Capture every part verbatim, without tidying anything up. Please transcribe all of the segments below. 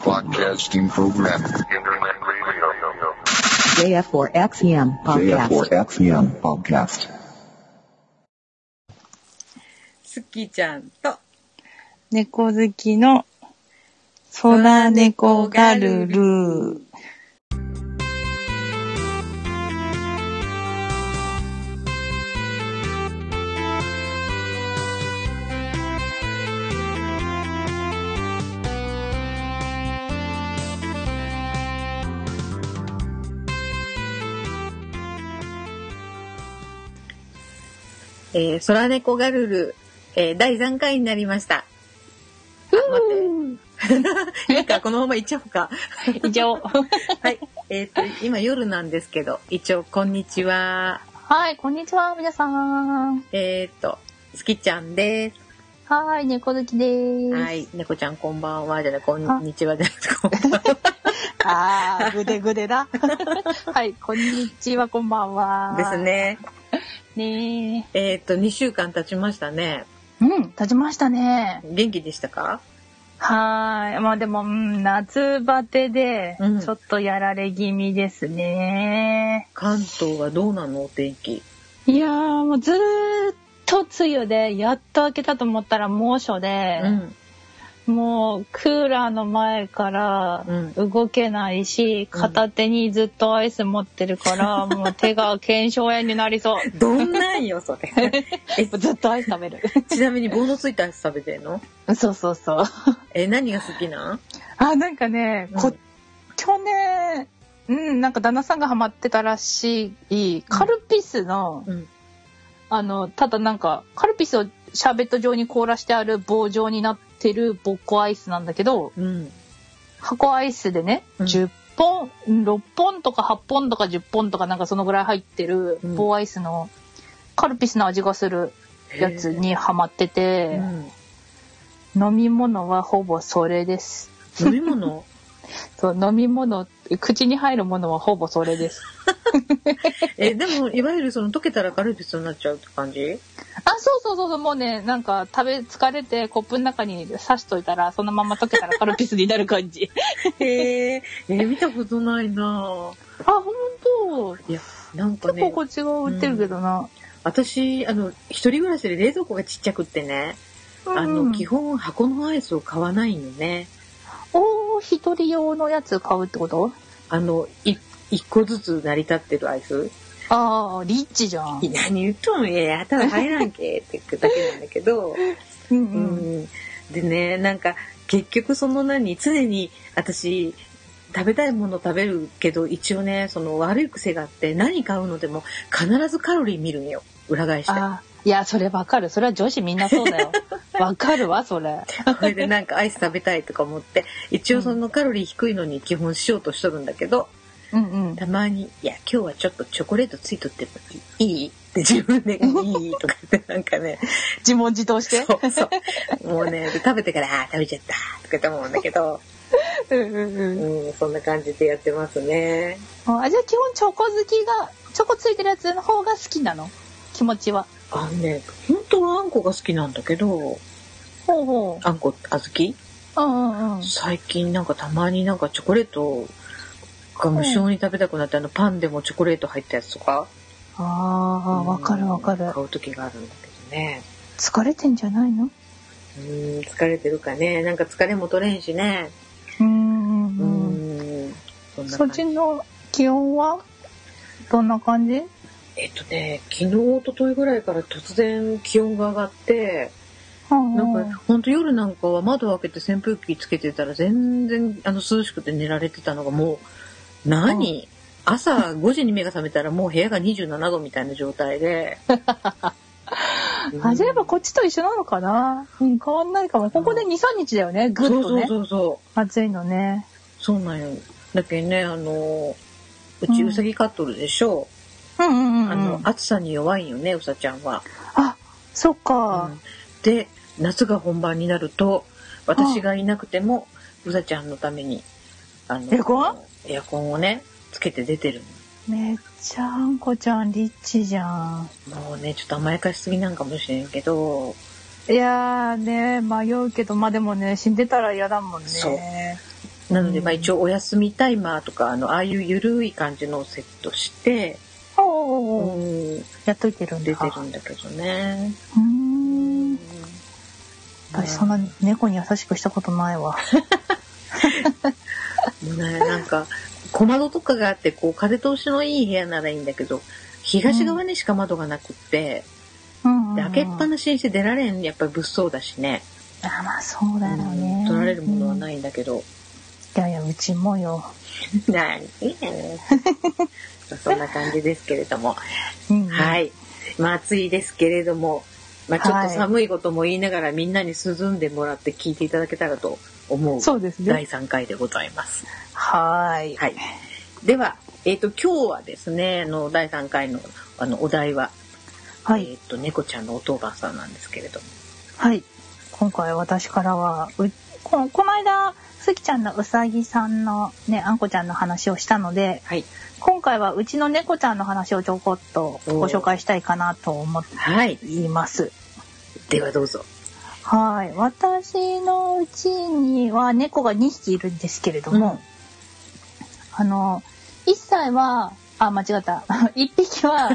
Podcasting program. Internet radio. ジェイエフフォーエックスエム Podcast. ジェイエフフォーエックスエム Podcast. すきちゃんと猫好きの空猫ガルル。えー、空猫ガルル、えー、だいさんかいになりました。待って。いいか、このままいっちゃおうか。いっちゃおう。はい。えっと、今夜なんですけど、一応、こんにちは。はい、こんにちは、皆さん。えっと、すきちゃんです。はい、猫好きです。はい、猫ちゃんこんばんは。じゃない、こんにちはじゃないですか。ああ、ぐでぐでだ。はい、こんにちは、こんばんは。ですね。ねえー、っとにしゅうかん経ちましたね。うん、経ちましたね。元気でしたか？はーい、まあでも、うん、夏バテでちょっとやられ気味ですね。うん、関東はどうなのお天気？いやーもうずーっと梅雨でやっと明けたと思ったら猛暑で、うん、もうクーラーの前から動けないし、うん、片手にずっとアイス持ってるから、うん、もう手が腱鞘炎になりそう。どんなんよそれ。ずっとアイス食べる。ちなみに棒のついたアイス食べてんの？そうそうそう。え、何が好きなん？あ、なんかね、こ、うん、去年、うん、なんか旦那さんがハマってたらしいカルピスの、うん、あのただなんかカルピスをシャーベット状に凍らしてある棒状になってるボッコアイスなんだけど、うん、箱アイスでね、うん、じゅっぽんろっぽんとかはっぽんとかじゅっぽんとかなんかそのぐらい入ってる棒アイスのカルピスの味がするやつにハマってて、うん、飲み物はほぼそれです。飲み物そう、飲み物、口に入るものはほぼそれです。え、でもいわゆるその溶けたらカルピスになっちゃうって感じ？あ、そうそうそうそう、もうね、なんか食べ疲れてコップの中に刺しといたらそのまま溶けたらカルピスになる感じ。へえ、え、見たことないな。あ、本当。いや、なんかね、結構こっち側売ってるけどな。うん、私あの一人暮らしで冷蔵庫がちっちゃくってね、うん、あの基本箱のアイスを買わないのね。おー、一人用のやつ買うってこと？あのいいっこずつ成り立ってるアイス。ああ、リッチじゃん。何言っとんや、頭入らんけって言うだけなんだけど。うんうん、でね、なんか結局その何常に私食べたいもの食べるけど、一応ねその悪い癖があって、何買うのでも必ずカロリー見るんよ、裏返して。あ、いや、それわかる。それは女子みんなそうだよ。わかるわ、それ。それでなんかアイス食べたいとか思って、一応そのカロリー低いのに基本しようとしとるんだけど、うんうん、たまに、いや、今日はちょっとチョコレートついとってもいいって自分で、いいとかってなんかね。自問自答して。そうそう。もうね、食べてから、ああ、食べちゃったとかって思うんだけど、うんうんうん、うん、そんな感じでやってますね。あ、じゃあ基本チョコ好きが、チョコついてるやつの方が好きなの？気持ちは。あのね、本当はあんこが好きなんだけど、ほうほう、あんこ、あずき、うんうんうん、最近なんかたまになんかチョコレートが無性に食べたくなって、うん、あのパンでもチョコレート入ったやつとか、ああ、わかるわかる、買う時があるんだけどね。疲れてんじゃないの？うん、疲れてるかね。なんか疲れも取れんしね。うんうんうん。うん、そんな感じ。そっちの気温はどんな感じ？えっとね、昨日おとといぐらいから突然気温が上がって、うんうん、なんか本当夜なんかは窓を開けて扇風機つけてたら全然あの涼しくて寝られてたのがもう何、うん、朝ごじに目が覚めたらもう部屋がにじゅうななどみたいな状態で。うん、あ、じゃあやっぱこっちと一緒なのかな、うん、変わんないかも。ここで にさんにちだよね、ぐっとね。そうそうそうそう。暑いのね。そうなんよ。だけどね、あのうちうさぎ飼っとるでしょ、うんうんうんうん、あの暑さに弱いよね、うさちゃんは。あ、そっか、うん、で夏が本番になると私がいなくても、うん、うさちゃんのためにあのエアコンエアコンをねつけて出てるの。めっちゃあんこちゃんリッチじゃん。もうね、ちょっと甘やかしすぎなんかもしれんけど、いやーね、迷うけど、まあでもね、死んでたら嫌だもんね。そうなので、まあ一応お休みタイマーとか、あのああいうゆるい感じのをセットして、うんうん、やっといてるんだ。出てるんだけどね。うん、私そんな猫に優しくしたことないわ。もうね、なんか小窓とかがあってこう風通しのいい部屋ならいいんだけど、東側にしか窓がなくって、うん、で開けっぱなしにして出られん、やっぱり物騒だしね。あ、まあそうだよね、うん、取られるものはないんだけど、うん、いやいや、うちもよ。なんいやね。そんな感じですけれども、うん、はい、まあ暑いですけれども、まあ、ちょっと寒いことも言いながら、はい、みんなに涼んでもらって聞いていただけたらと思う。そうですね、だいさんかいでございます。はい、はい、では、えー、と今日はですね、あのだいさんかい の, あのお題は、はい、えー、と猫ちゃんのお当番さんなんですけれども、はい、今回私からはう こ, この間すきちゃんのうさぎさんのね、あんこちゃんの話をしたので、はい、今回はうちの猫ちゃんの話をちょこっとご紹介したいかなと思っています、はい、ではどうぞ。はい、私のうちには猫がにひきいるんですけれども、うん、あのいっさいは、あ、間違った。いっぴきは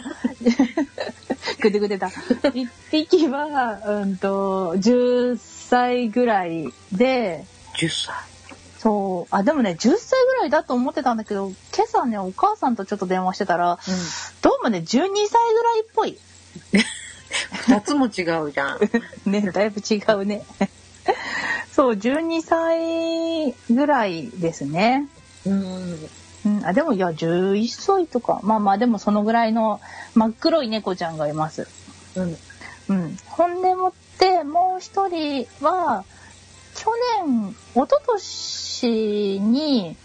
ぐでぐでだ。いっぴきは、うんと、じゅっさいぐらいで、じゅっさい、そう、あ、でもね、じゅっさいぐらいだと思ってたんだけど、今朝ね、お母さんとちょっと電話してたら、うん、どうもね、じゅうにさいぐらいっぽい。ふたつも違うじゃん。ね、だいぶ違うね。そう、じゅうにさいぐらいですね。うん、うん、あ、でも、いや、じゅういっさいとか、まあまあ、でもそのぐらいの真っ黒い猫ちゃんがいます。うん、うん、ほんでもって、もう一人は、去年、一昨年に、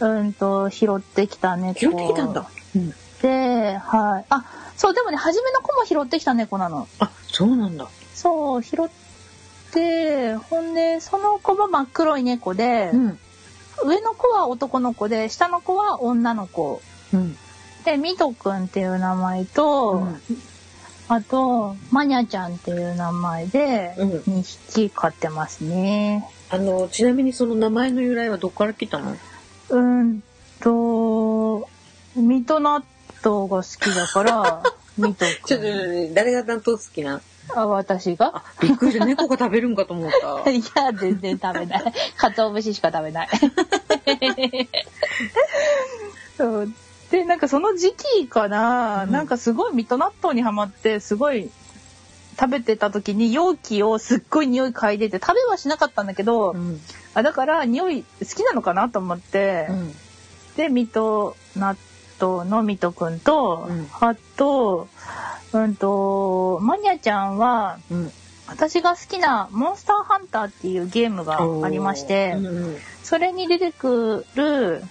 うん、うんと拾ってきた猫。拾ってきたんだ。うん、で、はい。あ、そう、でもね、初めの子も拾ってきた猫なの。あ、そうなんだ。そう、拾って、ほんで、その子も真っ黒い猫で、うん、上の子は男の子で、下の子は女の子。うん、で、ミトくんっていう名前と、うん、あと、マニャちゃんっていう名前で、にひき飼ってますね。うん、あのちなみにその名前の由来はどこから来たの？うんと、ミト納豆が好きだからミトくん。ちょっと誰が納豆好きな？あ、私が。あ、びっくりした。猫が食べるんかと思った。いや、全然食べない。鰹節しか食べない。そうで、なんかその時期かな、うん、なんかすごいミト納豆にハマってすごい。食べてた時に容器をすっごい匂い嗅いでて、食べはしなかったんだけど、うん、あ、だから匂い好きなのかなと思って、うん、でミト納豆のミトくんと、うん、あと、うんとマニアちゃんは、うん、私が好きなモンスターハンターっていうゲームがありまして、うん、それに出てくる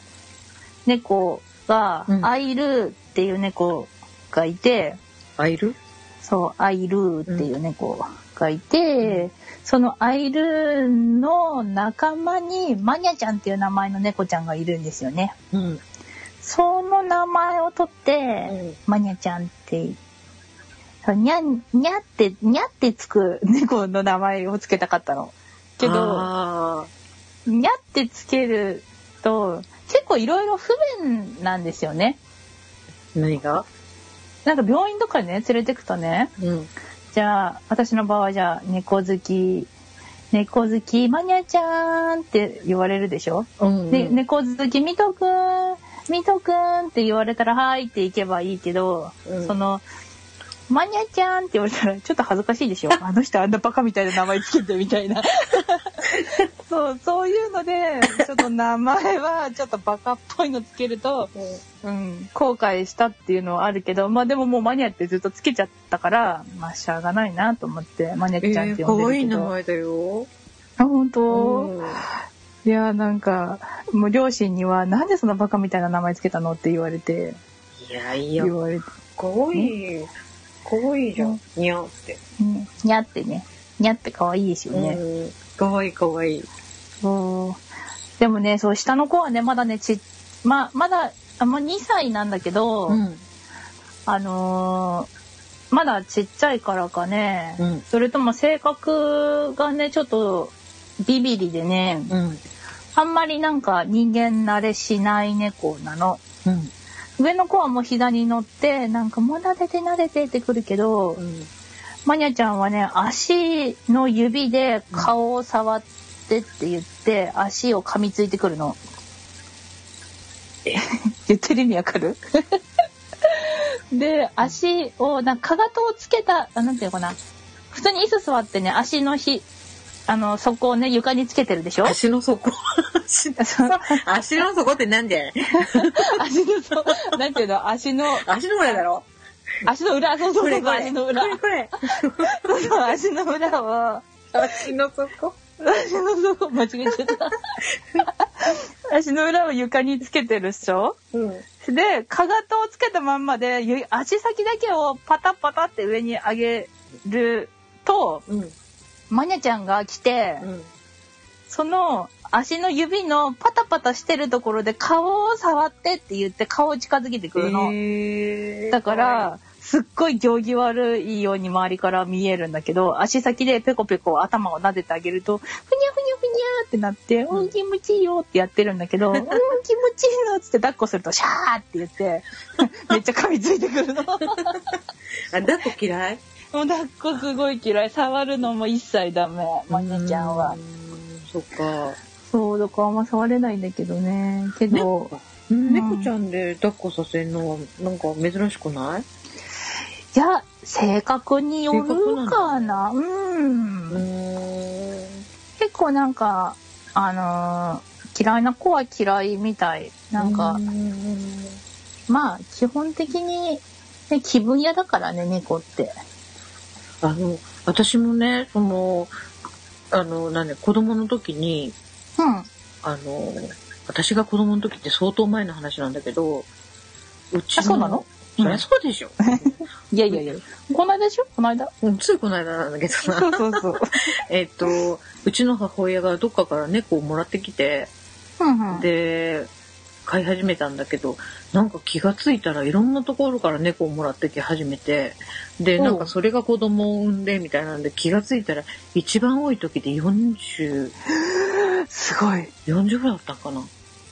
猫が、うん、アイルーっていう猫がいて、アイルー？そう、アイルーっていう猫がいて、うん、そのアイルーの仲間にマニャちゃんっていう名前の猫ちゃんがいるんですよね。うん、その名前を取って、うん、マニャちゃんって、そう、にゃ、にゃって、にゃってつく猫の名前をつけたかったの。けど、にゃってつけると結構いろいろ不便なんですよね。何が？なんか病院とかね、連れてくとね、うん、じゃあ私の場合はじゃあ猫好き猫好きマニャちゃんって言われるでしょ、うんうん、で猫好きミトくんミトくんって言われたらはいって行けばいいけど、うん、そのマニャちゃんって言われたらちょっと恥ずかしいでしょ。あの人あんなバカみたいな名前つけてみたいな。そう、そういうのでちょっと名前はちょっとバカっぽいのつけると、うん、後悔したっていうのはあるけど、まあでももうマニャってずっとつけちゃったから、まあしゃあがないなと思ってマニャちゃんって呼んでるけど。えー、可愛い名前だよ。あ、本当。いや、なんかもう両親にはなんでそんなバカみたいな名前つけたのって言われて、いやいや言われて、可愛い。かわいいじゃん、うん、にゃって、うん、にゃってね、にゃってかわいいですよね、うん、かわいいかわいい。そうでもね、そう下の子はねまだねち、ま、まだあもうにさいなんだけど、うん、あのー、まだちっちゃいからかね、うん、それとも性格がねちょっとビビリでね、うん、あんまりなんか人間慣れしない猫なの、うん、上の子はもう左に乗ってなんかもう慣れて慣れてってくるけど、うん、マニャちゃんはね足の指で顔を触ってって言って、うん、足を噛みついてくるの言ってる意味わかるで足をなんかかかとをつけたなんていうかな普通に椅子座ってね足のひあの底をね床につけてるでしょ足の底足の底ってなんで足の底なんていうの足の足の裏だろ足の裏そうそうそう足の裏これこれそう足の裏を足の底足の底間違えちゃった足の裏を床につけてるっしょ、うん、でかかとをつけたまんまで足先だけをパタパタって上に上げると、うん、マニャちゃんが来て、うん、その足の指のパタパタしてるところで顔を触ってって言って顔を近づけてくるの、えー、だからすっごい行儀悪いように周りから見えるんだけど足先でペコペコ頭を撫でてあげるとふにゃふにゃふにゃってなって、うん、うん気持ちいいよってやってるんだけどうん気持ちいいのっつって抱っこするとシャーって言ってめっちゃ噛みついてくるのあ抱っこ嫌いもう抱っこすごい嫌い触るのも一切ダメマニちゃんはうんそっかそうだからあんま触れないんだけどねけど、ねうん、猫ちゃんで抱っこさせるのはなんか珍しくないいや性格によるか な, なうん結構なんかあのー、嫌いな子は嫌いみたいなんかうんまあ基本的に、ね、気分屋だからね猫ってあの私もねそのあのなんで子供の時に、うん、あの私が子供の時って相当前の話なんだけどうちのそうなのそりゃそうでしょ。いやいやいや。こないだでしょ？こないだ。うん、ついこないだなんだけどな。そうそうそう。えっと、うちの母親がどっかから猫をもらってきて、うんうん、で、飼い始めたんだけど、なんか気がついたらいろんなところから猫をもらってき始めて、で、なんかそれが子供を産んでみたいなんで、気がついたら一番多い時でよんじゅう。すごい。よんじゅうぐらいだったんかな。い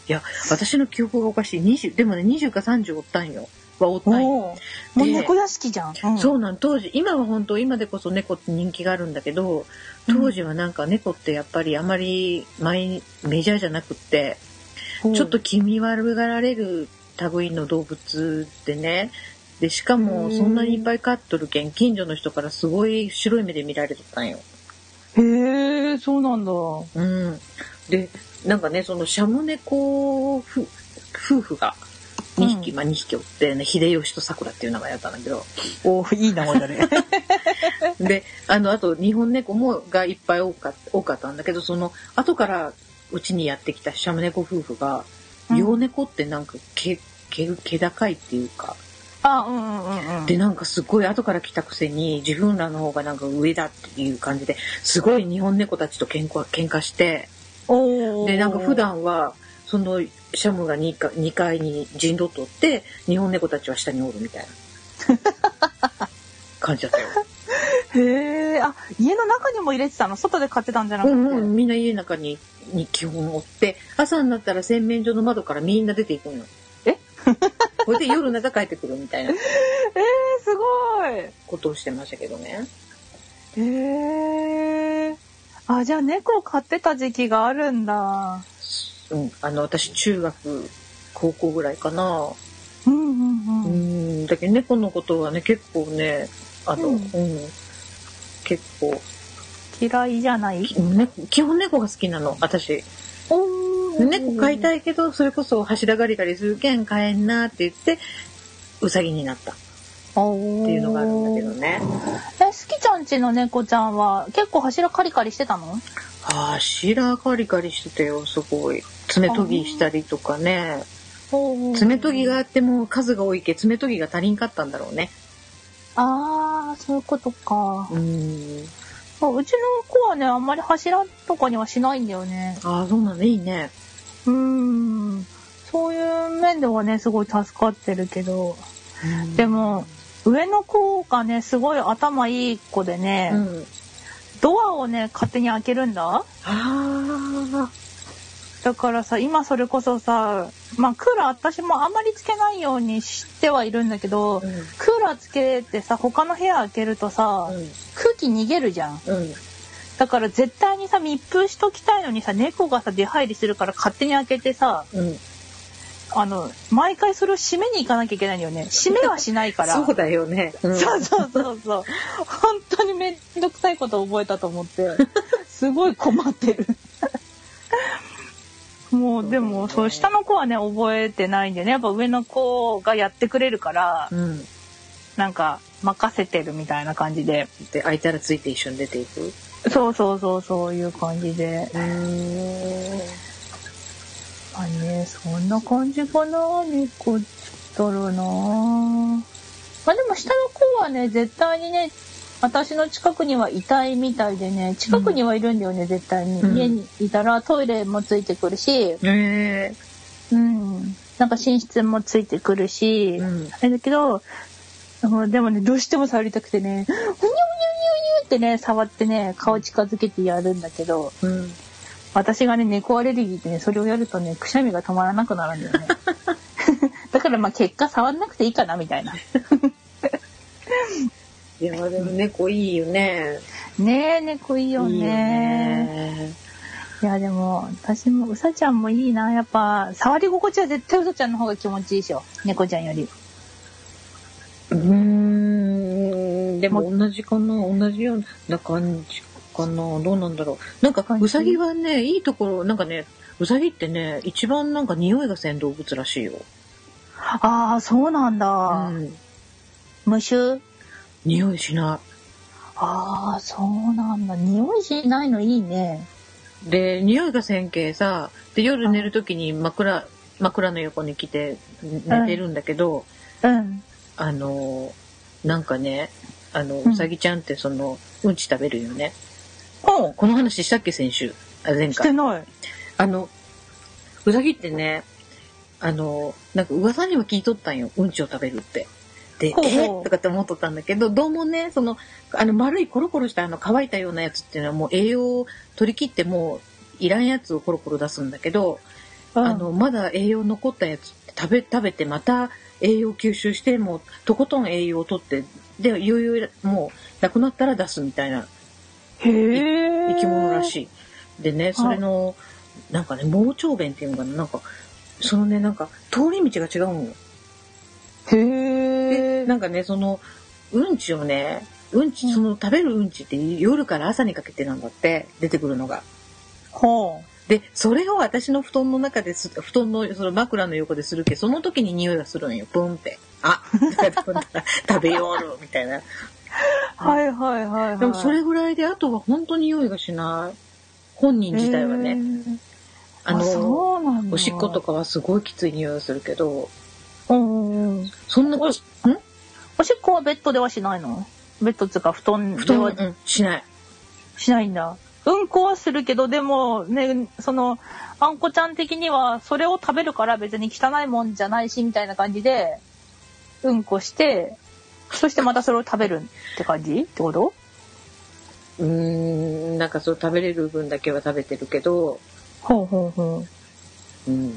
や、私の記憶がおかしい。にじゅう、でもね、にじゅうかさんじゅうおったんよ。はおったんよ。もう猫屋敷じゃん、うん、そうなん当時今は本当今でこそ猫って人気があるんだけど当時はなんか猫ってやっぱりあまりメジャーじゃなくって、うん、ちょっと気味悪がられる類の動物でねでしかもそんなにいっぱい飼っとるけん近所の人からすごい白い目で見られてたんよ。へーそうなんだ、うん、でなんかねそのシャム猫夫婦がにひき、まあ、にひきおって、ね、秀吉と桜っていう名前だったんだけど。おー、いい名前だね。で、あの、あと、日本猫も、がいっぱい多かった、多かったんだけど、その、後から、うちにやってきたシャム猫夫婦が、洋猫ってなんか、毛、毛、毛高いっていうか。あ、うんうんうん。で、なんかすごい後から来たくせに、自分らの方がなんか上だっていう感じで、すごい日本猫たちと喧嘩、喧嘩して、おー。で、なんか普段は、その、シャムがにかい、にかいに陣取っとって日本猫たちは下におるみたいな感じだったよ。へえ、あ、家の中にも入れてたの？外で飼ってたんじゃなくて、うんうん、みんな家の中にに基本おって朝になったら洗面所の窓からみんな出ていくの。え？これで夜中帰ってくるみたいな。えー、すごいことをしてましたけどね。へえ、あ、じゃあ猫を飼ってた時期があるんだ。うん、あの私中学高校ぐらいかな、うんうんうん、うんだけど猫のことはね結構ねあの、うんうん、結構嫌いじゃない、ね、基本猫が好きなの私。お猫飼いたいけどそれこそ柱ガリガリするけん飼えんなって言ってウサギになったっていうのがあるんだけどね。え、すきちゃんちの猫ちゃんは結構柱カリカリしてたの？柱カリカリしてたよ。すごい爪研ぎしたりとかね。爪研ぎがあっても数が多いけ爪研ぎが足りんかったんだろうね。ああ、そういうことか。うーん。うちの子はねあんまり柱とかにはしないんだよね。ああ、そうなんだ、いいね。うーん、そういう面ではねすごい助かってるけど、でも上の子がねすごい頭いい子でね、うん、ドアをね勝手に開けるんだ。あ、だからさ今それこそさ、まあ、クーラー私もあんまりつけないようにしてはいるんだけど、うん、クーラーつけてさ他の部屋開けるとさ、うん、空気逃げるじゃん、うん、だから絶対にさ密封しときたいのにさ猫がさ出入りするから勝手に開けてさ、うん、あの毎回それを閉めに行かなきゃいけないんだよね。閉めはしないからそうだよね、うん、そうそうそうそう、本当にめんどくさいこと覚えたと思ってすごい困ってるもうでもそう下の子はね覚えてないんでね、やっぱ上の子がやってくれるから、うん、なんか任せてるみたいな感じで、で空いたらついて一緒に出ていく、そうそうそうそういう感じで、うーん、あね、そんな感じかな。猫つったらな、まあでも下の子はね絶対にね私の近くにはいたいみたいでね、近くにはいるんだよね、うん、絶対に、うん、家にいたらトイレもついてくるし、えー、うん、なんか寝室もついてくるし、うん、あれだけどでもねどうしても触りたくてね、ふにゅふにゅふにゅふにゅってね触ってね顔近づけてやるんだけど、うん、私がね猫アレルギーってねそれをやるとねくしゃみが止まらなくなるんだよねだからまあ結果触んなくていいかなみたいないやでも猫いいよね。ねえ猫いいよね。いいよね。いやでも私もうさちゃんもいいな、やっぱ触り心地は絶対うさちゃんの方が気持ちいいでしょ、猫ちゃんより。うーん、でも同じかな、同じような感じかな、どうなんだろう。なんかうさぎはねいいところ、なんかねうさぎってね一番なんか匂いがせん動物らしいよ。ああそうなんだ。うん、無臭。匂いしない。ああそうなんだ、匂いしないのいいね。で匂いがせんけいさ、で夜寝る時に枕枕の横に来て寝てるんだけど、うんうん、あのなんかねあのうさぎちゃんってそのうんち食べるよね、うん、この話したっけ先週、あ前回してない。あのうさぎってねあのなんか噂には聞いとったんよ、うんちを食べるって。でほうほう、えー、とかって思っとったんだけど、どうもねそのあの丸いコロコロしたあの乾いたようなやつっていうのはもう栄養を取り切ってもういらんやつをコロコロ出すんだけど、うん、あのまだ栄養残ったやつって食べ食べてまた栄養吸収してもうとことん栄養を取ってでいよいよもうなくなったら出すみたいなへー生き物らしい。でねそれのなんかね盲腸弁っていうのかな、なんかそのねなんか通り道が違うのよ。へえ。なんかねそのうんちをねうんちその食べるうんちって夜から朝にかけてなんだって出てくるのが。ほう。でそれを私の布団の中です布団のその枕の横でするけ、その時に匂いがするんよ。ブンってあ食べよるみたいな。はいはいはい、はい。でもそれぐらいであとは本当に匂いがしない。本人自体はね。あのあそうなんだ。おしっことかはすごいきつい匂いがするけど。うん、そんなことお、ん？おしっこはベッドではしないの？ベッドつか布団では布団、うん、しないしないんだ。うんこはするけどでもねそのあんこちゃん的にはそれを食べるから別に汚いもんじゃないしみたいな感じでうんこしてそしてまたそれを食べるって感じってこと？うーんなんかそう食べれる分だけは食べてるけど。ほうほうほう。うん。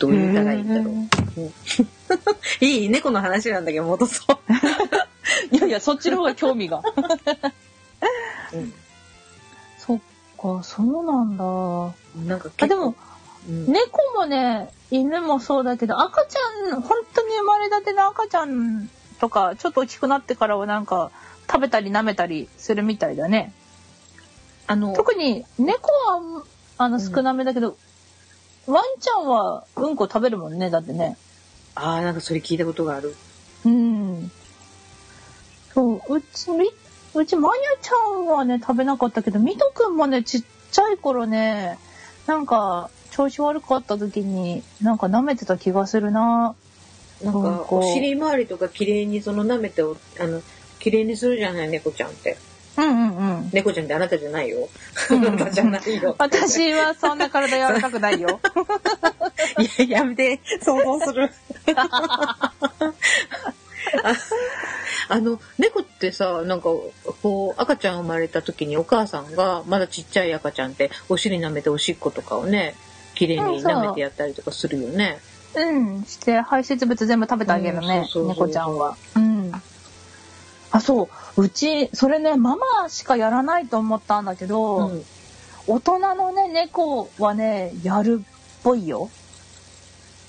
どう言ったらいいんだろう。いい猫の話なんだけど戻そういやいやそっちの方が興味が、うん、そっかそうなんだ。なんかあでも、うん、猫もね犬もそうだけど赤ちゃん本当に生まれたての赤ちゃんとかちょっと大きくなってからはなんか食べたり舐めたりするみたいだね。あの特に猫はあの少なめだけど、うん、ワンちゃんはうんこ食べるもんねだってね。あーなんかそれ聞いたことがある。うん。そううちうちマニャちゃんはね食べなかったけどミト君もねちっちゃい頃ねなんか調子悪かった時になんか舐めてた気がするな。なんかお尻周りとか綺麗にその舐めてあの綺麗にするじゃない猫ちゃんって。うんうんうん。猫ちゃんってあなたじゃないよ。あなたじゃないよ。私はそんな体柔らかくないよ。いややめて想像する。あ,あの猫ってさ、なんかこう赤ちゃん生まれた時にお母さんがまだちっちゃい赤ちゃんってお尻舐めておしっことかをね綺麗に舐めてやったりとかするよね。うん、して排泄物全部食べてあげるね、猫ちゃんは。うん。あ、そう。うち、それね、ママしかやらないと思ったんだけど、うん、大人のね、猫はね、やるっぽいよ。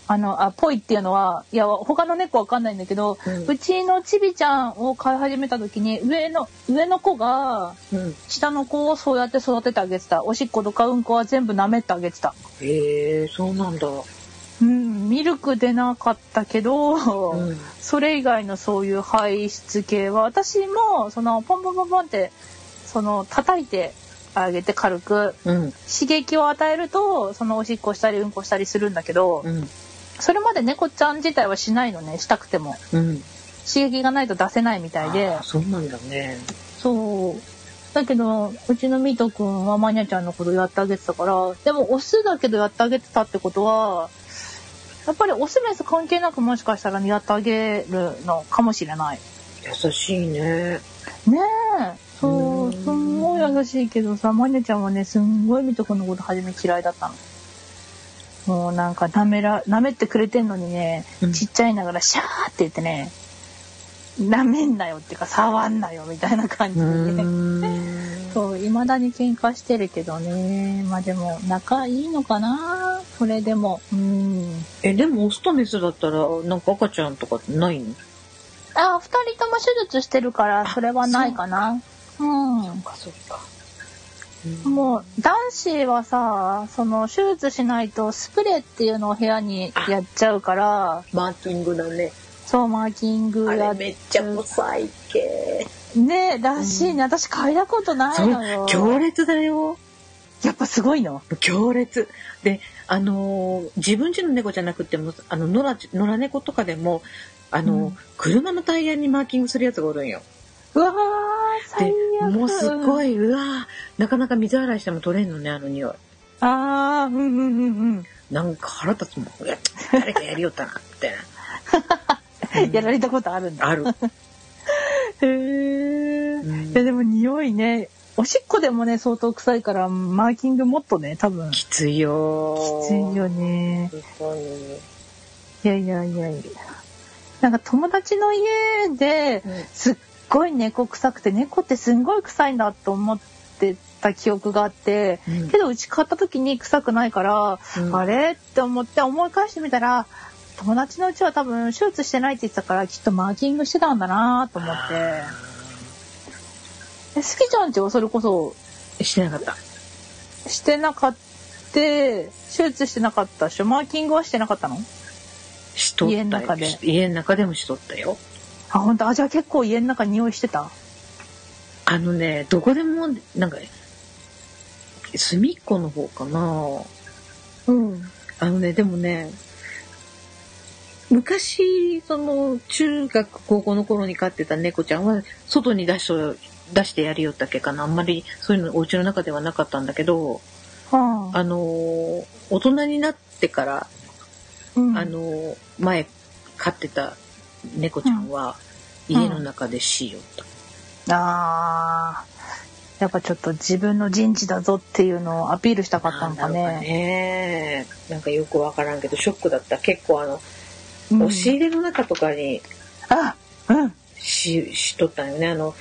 あの、あ、ぽいっていうのは、いや、他の猫わかんないんだけど、うん、うちのチビちゃんを飼い始めた時に、上の、上の子が、下の子をそうやって育ててあげてた。おしっことかうんこは全部舐めてあげてた。へえ、そうなんだ。うん、ミルク出なかったけど、うん、それ以外のそういう排出系は私もそのポンポンポンポンってその叩いてあげて軽く、うん、刺激を与えるとそのおしっこしたりうんこしたりするんだけど、うん、それまで猫ちゃん自体はしないのね、したくても、うん、刺激がないと出せないみたいで。そうなんだね。そうだけどうちのミト君はマニャちゃんのことやってあげてたから、でもオスだけどやってあげてたってことはやっぱりオスメス関係なくもしかしたらやってあげるのかもしれない。優しいね。ねえ、そう、すんごい優しいけどさ、マニャちゃんはね、すんごいミト君のこと初め嫌いだったの。もうなんかなめらなめってくれてんのにね、ちっちゃいながらシャーって言ってね、なめんなよっていうか触んなよみたいな感じでね。そう、未だに喧嘩してるけどね。まあでも仲いいのかな、それでも。うん。え、でもオスとメスだったらなんか赤ちゃんとかないの？あ、ふたりとも手術してるからそれはないかな。うん。そっかそっか。うん。もう男子はさ、その手術しないとスプレーっていうのを部屋にやっちゃうから、マーキングだね。そう、マーキングやっ、あれめっちゃモサイクねえらしいね、うん、私嗅いだことないのよ。強烈だよ。やっぱすごいの、強烈で。あのー、自分家の猫じゃなくても、あの野良猫とかでも、あのーうん、車のタイヤにマーキングするやつがおるんよ。うわー、最悪。でもうすごい、うわー、なかなか水洗いしても取れんのね、あの匂い。あー、うんうんうんうん。なんか腹立つもん、誰かやりよったなみたいな。うん、やられたことあるんだ。ある。へえ、うん。いやでも匂いね、おしっこでもね相当臭いから、マーキングもっとね多分。きついよ。きついよね。いやいやいやいや。なんか友達の家ですっごい猫臭くて、猫ってすんごい臭いんだと思ってた記憶があって、うん、けどうち買った時に臭くないから、うん、あれって思って思い返してみたら。友達のうちは多分手術してないって言ってたから、きっとマーキングしてたんだなと思って。え、好きちゃんちはそれこそしてなかった、してなかった、手術してなかったし、マーキングはしてなかったの？しとったよ、家の中で。家の中でもしとったよ。あ、本当？あ、じゃあ結構家の中匂いしてた？あのね、どこでもなんか隅っこの方かな。うん。あのね、でもね、昔その中学高校の頃に飼ってた猫ちゃんは外に出しと出してやりよったっけかな。あんまりそういうのお家の中ではなかったんだけど、はあ、あの大人になってから、うん、あの前飼ってた猫ちゃんは家の中でしよった。うんうん、ああ、やっぱちょっと自分の陣地だぞっていうのをアピールしたかったんかね。なんかね、なんかよくわからんけどショックだった。結構あの。押し入れの中とかに、あ、うん、し、しとったんよね。あの、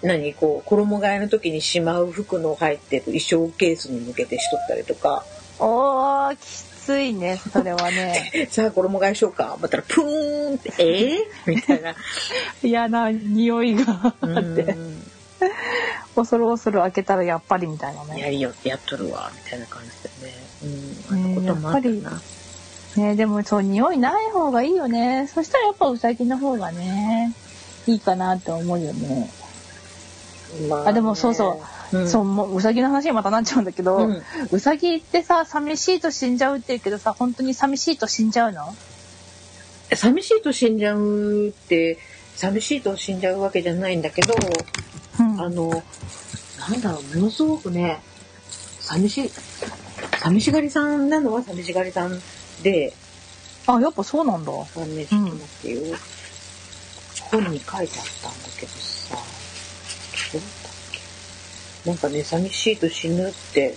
何、こう、衣替えの時にしまう服の入ってる衣装ケースに向けてしとったりとか。おー、きついね、それはね。さあ、衣替えしようか。またら、プーンって、えー、みたいな。嫌な匂いがあって。恐る恐る開けたらやっぱりみたいなね。やりよってやっとるわ、みたいな感じだよね。うん、あのこともあったな。ね、でもそう、匂いない方がいいよね。そしたらやっぱウサギの方がねいいかなって思うよね。まあね、あ、でもそうそう、うん、そうもうウサギの話にまたなっちゃうんだけど、うん、ウサギってさ、寂しいと死んじゃうって言うけどさ、本当に寂しいと死んじゃうの？寂しいと死んじゃうって寂しいと死んじゃうわけじゃないんだけど、うん、あのなんだろう、ものすごくね寂しい寂しがりさんなのは寂しがりさん。で、あ、やっぱそうなんだ。あ、ね、ちょっと待ってよ。こに書いてあったんだけどさ、どうだっけ、なんかね、寂しいと死ぬって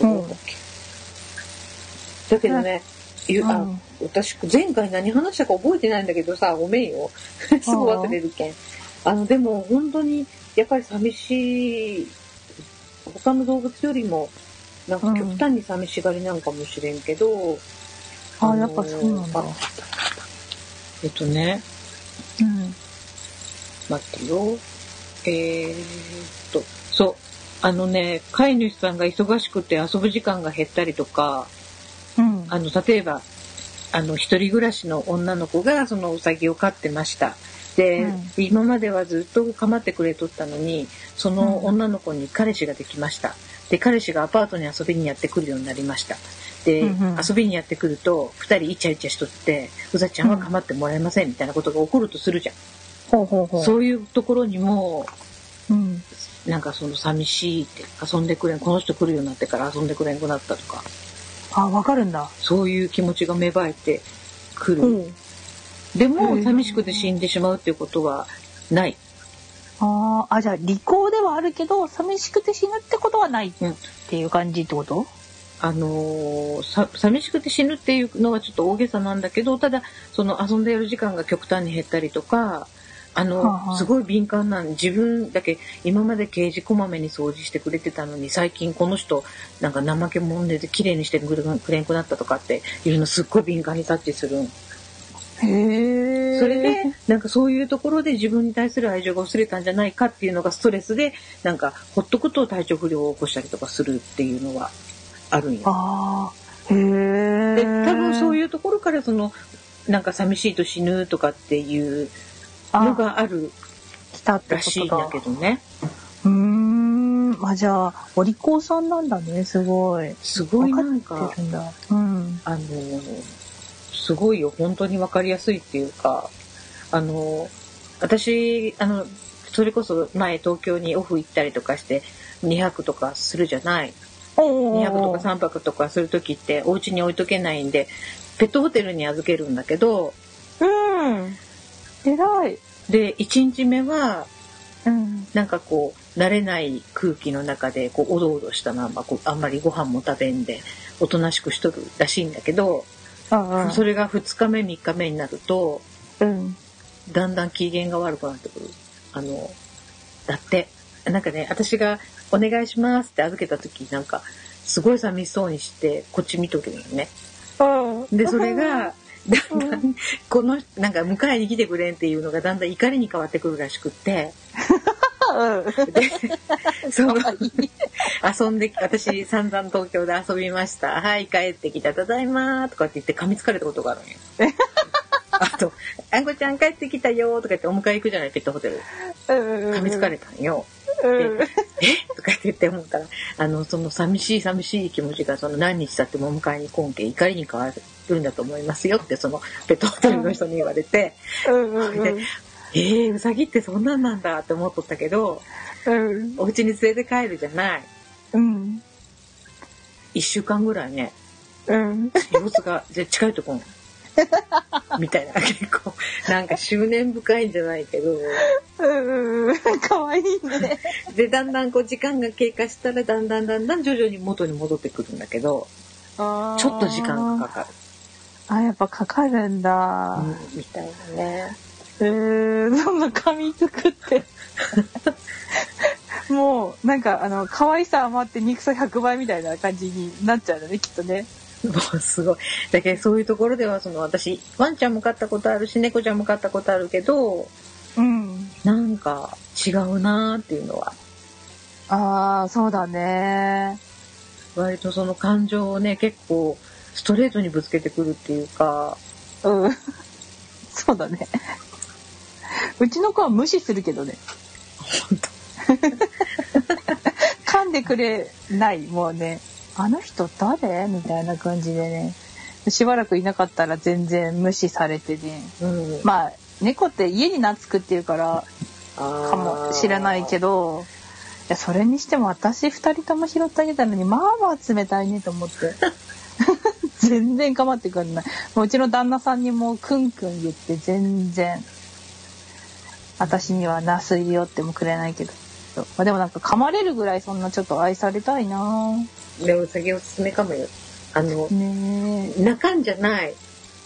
どうだっけ、うん、だけどね、うん、あ、私前回何話したか覚えてないんだけどさ、ごめんよすぐ忘れるけん。あのでも本当にやっぱり寂しい、他の動物よりもなんか極端に寂しがりなんかもしれんけど、うん、ああやっぱそうなんだ。えっとね、うん、待ってよ、えー、っとそう、あのね、飼い主さんが忙しくて遊ぶ時間が減ったりとか、うん、あの例えばあの一人暮らしの女の子がそのウサギを飼ってました。で、うん、今まではずっと構ってくれとったのに、その女の子に彼氏ができました。で、彼氏がアパートに遊びにやってくるようになりました。で、うんうん、遊びにやってくるとふたりイチャイチャしとって、うざちゃんは構ってもらえませんみたいなことが起こるとするじゃん。ほうほうほう。そういうところにも、うん、なんかその寂しいって、遊んでくれん、この人来るようになってから遊んでくれんくなったとか。あ、わかるんだ。そういう気持ちが芽生えてくる。うん、でも寂しくて死んでしまうっていうことはない。ああ、じゃあ利口ではあるけど寂しくて死ぬってことはないっていう感じってこと？うん、あのー、さ寂しくて死ぬっていうのはちょっと大げさなんだけど、ただその遊んでやる時間が極端に減ったりとか、あの、はあはあ、すごい敏感な、自分だけ今までケージこまめに掃除してくれてたのに、最近この人なんか怠け者で綺麗にしてくれんくなったとかっていうのすっごい敏感にタッチするん。へー。それでなんかそういうところで自分に対する愛情が薄れたんじゃないかっていうのがストレスで、なんかほっとくと体調不良を起こしたりとかするっていうのはあるんよ。あー、へー。で多分そういうところからそのなんか寂しいと死ぬとかっていうのがあるらしいんだけどね。うーん、まあ、じゃあお利口さんなんだね。すごいすごいなんか分かってるんだ、うん、あのすごいよ、本当に分かりやすいっていうか、あの私あのそれこそ前東京にオフ行ったりとかしてにはくとかするじゃない。にはくとかさんぱくとかする時ってお家に置いとけないんでペットホテルに預けるんだけど、うん、偉い。でいちにちめは、うん、なんかこう慣れない空気の中でこうおどおどしたまま、こうあんまりご飯も食べんでおとなしくしとるらしいんだけど、ああそれがふつかめみっかめになると、うん、だんだん機嫌が悪くなってくる。あのだってなんかね、私がお願いしますって預けた時なんかすごい寂しそうにしてこっち見とけるよね。うん、でそれがだんだん、うん、このなんか迎えに来てくれんっていうのがだんだん怒りに変わってくるらしくって。でその遊んで私散々東京で遊びました、はい帰ってきた、ただいまとかって言って噛みつかれたことがあるんよあとあんこちゃん帰ってきたよとか言ってお迎え行くじゃないペットホテル、噛みつかれたんよえとかって言って思ったら、あのその寂しい寂しい気持ちがその何日経ってもお迎えに来んけ怒りに変わるんだと思いますよってそのペットホテルの人に言われてえー、うさぎってそんなんなんだって思っとったけど、うん、お家に連れて帰るじゃない、うん、いっしゅうかんぐらいね、うん、様子が近いとこんみたいな、結構なんか執念深いんじゃないけど、うんうん、かわいいねでだんだんこう時間が経過したらだんだんだんだん徐々に元に戻ってくるんだけど、あちょっと時間がかかる。あやっぱかかるんだ、うん、みたいなね。えー、そんな噛みつくってもうなんかあの可愛さ余って憎さひゃくばいみたいな感じになっちゃうんだねきっとね。もうすごいだけどそういうところではその私ワンちゃんも飼ったことあるし猫ちゃんも飼ったことあるけど、うん、なんか違うなっていうのは。ああそうだね。割とその感情をね結構ストレートにぶつけてくるっていうか、うんそうだね。うちの子は無視するけどね。噛んでくれないもうね。あの人誰みたいな感じでね。しばらくいなかったら全然無視されてね。うん、まあ猫って家に懐くっていうからかもしれないけど、いやそれにしても私ふたりとも拾ってあげたのにまあまあ冷たいねと思って。全然構ってくれない。もううちの旦那さんにもクンクン言って全然。私にはナス入りをってもくれないけど、まあ、でもなんか噛まれるぐらいそんなちょっと愛されたいな。でも次おすすめかもよ。あの、ね、泣かんじゃない、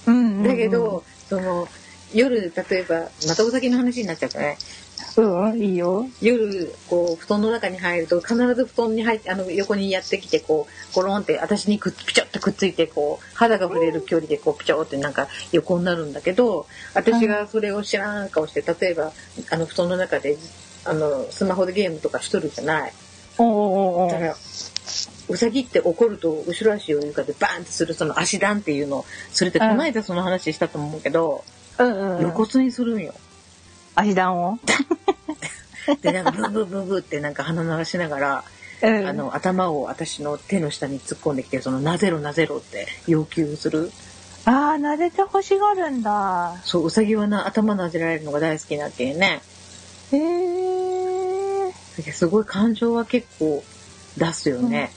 うんうんうん、だけどその夜例えばまたお酒の話になっちゃうからね。うん、いいよ。夜こう布団の中に入ると必ず布団に入ってあの横にやってきてこうゴロンって私にくっピチョッとくっついてこう肌が触れる距離でこうピチョってなんか横になるんだけど、私がそれを知らん顔して例えばあの布団の中であのスマホでゲームとかしとるじゃない。おおおお。だからウサギって怒ると後ろ足を床でバーンってするその足段っていうのそれってこの間その話したと思うけど、うんうんうん、露骨にするんよ。足段をでなんかブーブーブーブーってなんか鼻鳴らしながら、うん、あの頭を私の手の下に突っ込んできてそのなぜろなぜろって要求する。ああ、なでて欲しがるんだ。そう、うさぎはな頭なでられるのが大好きなけんね。へえ。すごい感情は結構出すよね。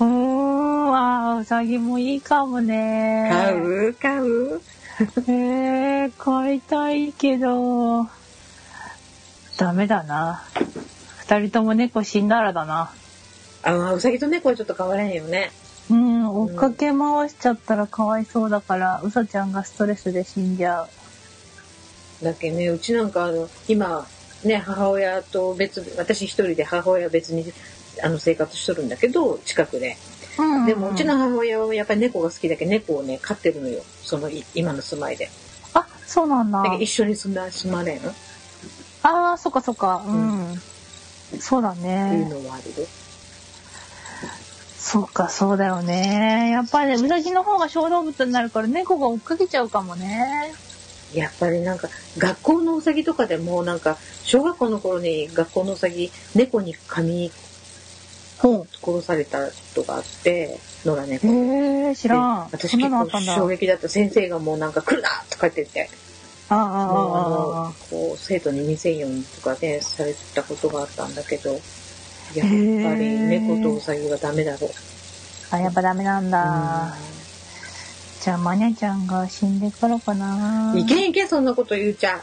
うん、ああ、うさぎもいいかもね。買う買う。えー、買いたいけどダメだな。ふたりとも猫死んだらだな。あ、うさぎと猫はちょっと変われんよね。うん、追っかけ回しちゃったらかわいそうだから、うさちゃんがストレスで死んじゃう。だっけね、うちなんかあの今ね母親と別、私一人で母親は別にあの生活しとるんだけど近くで。うんうんうん、でもうちの母親はやっぱり猫が好きだけど猫をね飼ってるのよ、その今の住まいで。あ、そうなんだ。だから一緒に住んだ住まれん。ああ、そっかそっか、うん、うん、そうだね。っていうのはあるで。そうか、そうだよね。やっぱりウサギの方が小動物になるから猫が追っかけちゃうかもね。やっぱりなんか学校のウサギとかでもなんか小学校の頃に学校のウサギ猫に髪殺されたことがあって、野良猫。へー、知らん。私結構衝撃だった。先生がもうなんか来るなとか言ってて、ああもうあのこう生徒に見せんようにとかねされたことがあったんだけど、やっぱり猫とウサギはダメだろう。あ、やっぱダメなんだ。うん、じゃあマニャちゃんが死んでからかな。いけいけそんなこと言うちゃん。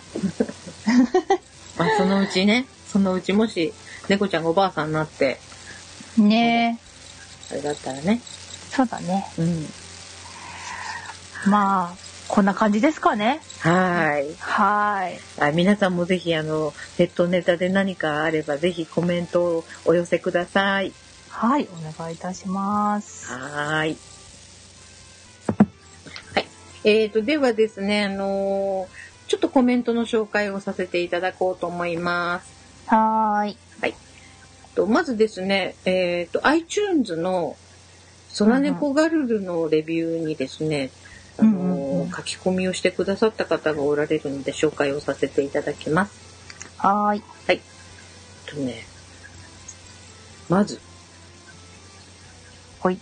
まあそのうちね、そのうちもし猫ちゃんがおばあさんになって。ねえ、あれだったらね。そうだね。うん。まあこんな感じですかね。はい。はい。あ、皆さんもぜひあのペットネタで何かあればぜひコメントをお寄せください。はい、お願いいたします。はい。はい。えっとではですね、あのー、ちょっとコメントの紹介をさせていただこうと思います。はーい。はい。まずですね、えーと、iTunes のソラネコガルルのレビューにですね、うん、あの、うんうんうん、書き込みをしてくださった方がおられるので紹介をさせていただきます。はーい。はい。とね、まず。はい。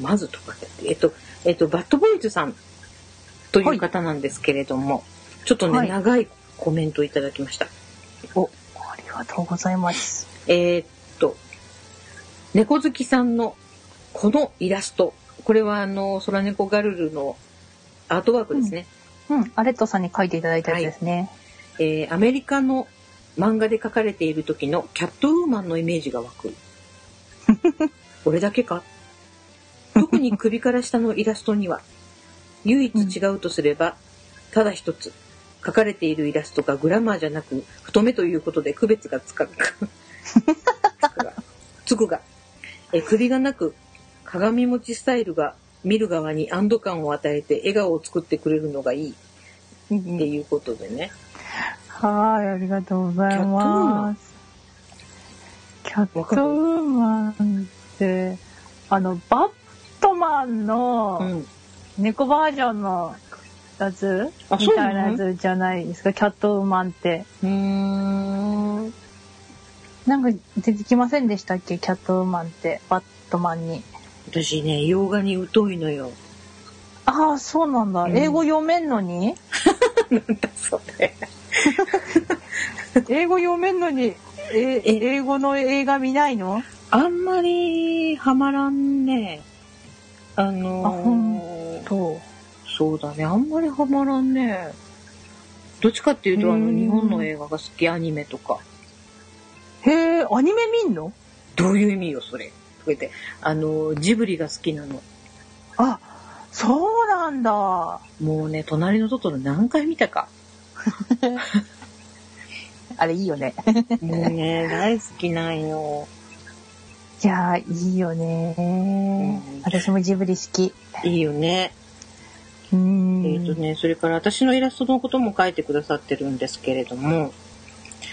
まずとかって、えっと、えっと、バッドボーイズさんという方なんですけれども、はい、ちょっとね、はい、長いコメントをいただきました。お、ありがとうございます。えー、っと猫好きさんのこのイラスト、これはあのソラネコガルルのアートワークですね、うんうん、アレットさんに描いていただいたやつですね、はい。えー、アメリカの漫画で描かれている時のキャットウーマンのイメージが湧く俺だけか。特に首から下のイラストには唯一違うとすれば、うん、ただ一つ描かれているイラストがグラマーじゃなく太めということで区別がつかんつくが、え、首がなく鏡持ちスタイルが見る側に安堵感を与えて笑顔を作ってくれるのがいいっていうことでね。はい、ありがとうございます。キャットウーマン、 キャットウーマンってあのバットマンの猫バージョンのやつ、うん、みたいなやつじゃないですか、キャットウーマンって。うーん、なんか出てきませんでしたっけ、キャットウーマンってバットマンに。私ね、洋画に疎いのよ。ああ、そうなんだ、うん、英語読めんのになんだそれ英語読めんのにえ英語の映画見ないの。あんまりハマらんね。あのー、あ、ほんとそうだね、あんまりハマらんね。どっちかっていうとあの日本の映画が好き、アニメとか。へえ、アニメ見んの？どういう意味よそれ。とか言ってあのジブリが好きなの。あ、そうなんだ。もうね、隣のトトロ何回見たか。あれいいよね。もうね、大好きなんよ。じゃあいいよね、うん。私もジブリ好き。いいよね。うーん、えっとね、それから私のイラストのことも書いてくださってるんですけれども、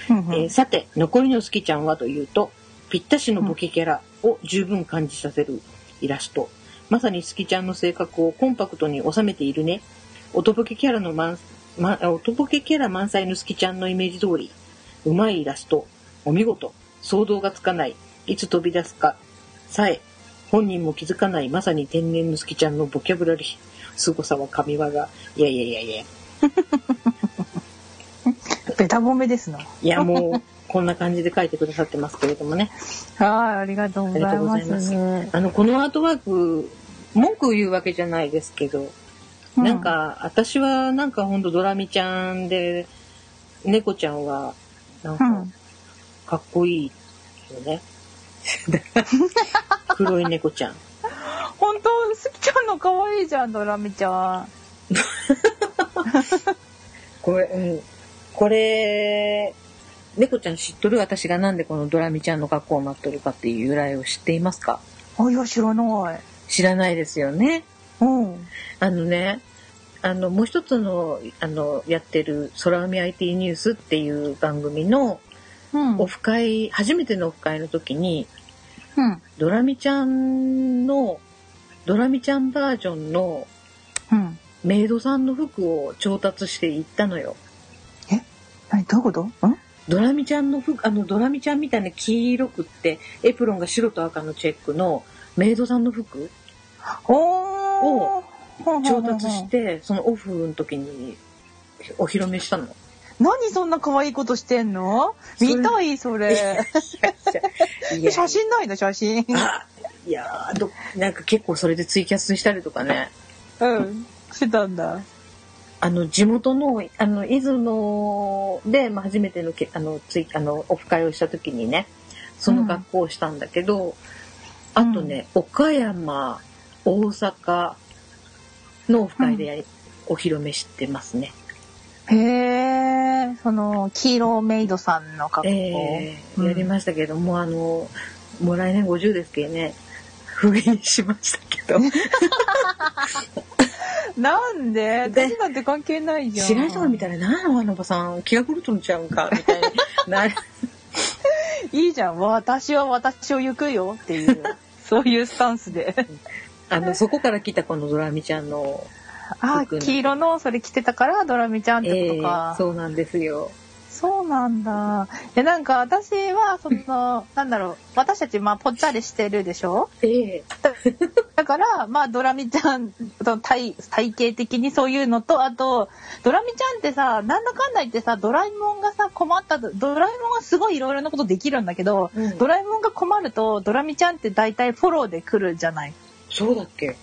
うんうん、えー、さて残りのすきちゃんはというと、ぴったしのボケキャラを十分感じさせるイラスト、うん、まさにすきちゃんの性格をコンパクトに収めているね。おとぼけキャラの満、ま、おとぼけキャラ満載のすきちゃんのイメージ通り、うまいイラスト、お見事、想像がつかない、いつ飛び出すかさえ本人も気づかない、まさに天然のすきちゃんのボキャブラリー、凄さは神業が、いやいやいやいやベタ褒めですな。いや、もうこんな感じで書いてくださってますけれどもね。はい、ありがとうございます、ね、あのこのアートワーク文句言うわけじゃないですけど、うん、なんか私はなんかほんとドラミちゃんで猫ちゃんはなんかかっこいいよね、うん、黒い猫ちゃん本当すきちゃんの可愛いじゃん、ドラミちゃんこれ、うん、これ猫ちゃん知っとる？私がなんでこのドラミちゃんの格好を待っとるかっていう由来を知っていますか？あ、いや知らない。知らないですよね。うん。あのね、あのもう一つのあのやってる空海 アイティー ニュースっていう番組のオフ会、うん、初めてのオフ会の時に、うん、ドラミちゃんのドラミちゃんバージョンのメイドさんの服を調達していったのよ。え、何、どういうこと？ん？ドラミちゃんの服、あのドラミちゃんみたいな黄色くってエプロンが白と赤のチェックのメイドさんの服を調達して、そのオフの時にお披露目したの。何そんな可愛いことしてんの？見たいそれ。いやいやいや写真ないの、写真。いやー、どなんか結構それでツイキャスしたりとかね。うん、してたんだ。あの地元のあの伊豆ので、まあ、初めてのけあのツイあのオフ会をした時にね、その学校をしたんだけど、うん、あとね、うん、岡山、大阪のオフ会でやり、うん、お披露目してますね。へえ、その黄色メイドさんの格好、えーうん、やりましたけども、あのもう来年ごじゅうですけどね。不倫しましたけどなんで？私なんて関係ないじゃん。知らない人が見たら、なんのあのおばさん気が狂っとんちゃうんかみたいな。いいじゃん、私は私を行くよっていうそういうスタンスであのそこから来たこのドラミちゃんの服の、あ、黄色のそれ着てたからドラミちゃんってことか、えー、そうなんですよ。そうなんだ。いや、なんか私はそのなんだろう、私たちまあぽっちゃりしてるでしょ、ええ、だからまあドラミちゃんと 体, 体型的にそういうのと、あとドラミちゃんってさ、なんだかんだ言ってさ、ドラえもんがさ困ったと、ドラえもんはすごいいろいろなことできるんだけど、うん、ドラえもんが困るとドラミちゃんって大体フォローで来るじゃない。そうだっけ？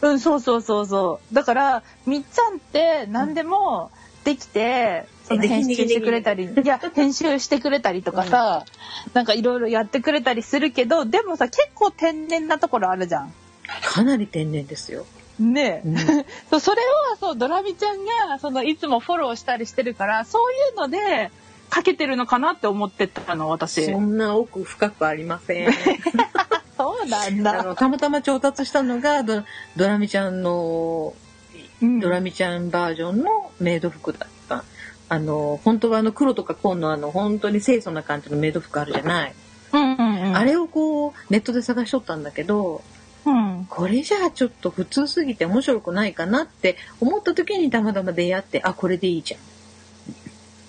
うん、そうそうそうそう。だからみっちゃんって何でもできて、うん、その編集してくれたり、いや編集してくれたりとかさ、うん、なんかいろいろやってくれたりするけど、でもさ結構天然なところあるじゃん。かなり天然ですよ。ねえ、うん、それはそうドラミちゃんがそのいつもフォローしたりしてるから、そういうのでかけてるのかなって思ってたの私。そんな奥深くありません。そうなんだ。あのたまたま調達したのが ド, ドラミちゃんの、うん、ドラミちゃんバージョンのメイド服だった。あの本当はあの黒とか紺のあの本当に清楚な感じのメイド服あるじゃない、うんうんうん、あれをこうネットで探しとったんだけど、うん、これじゃあちょっと普通すぎて面白くないかなって思った時にたまたま出会って、あ、これでいいじゃんっ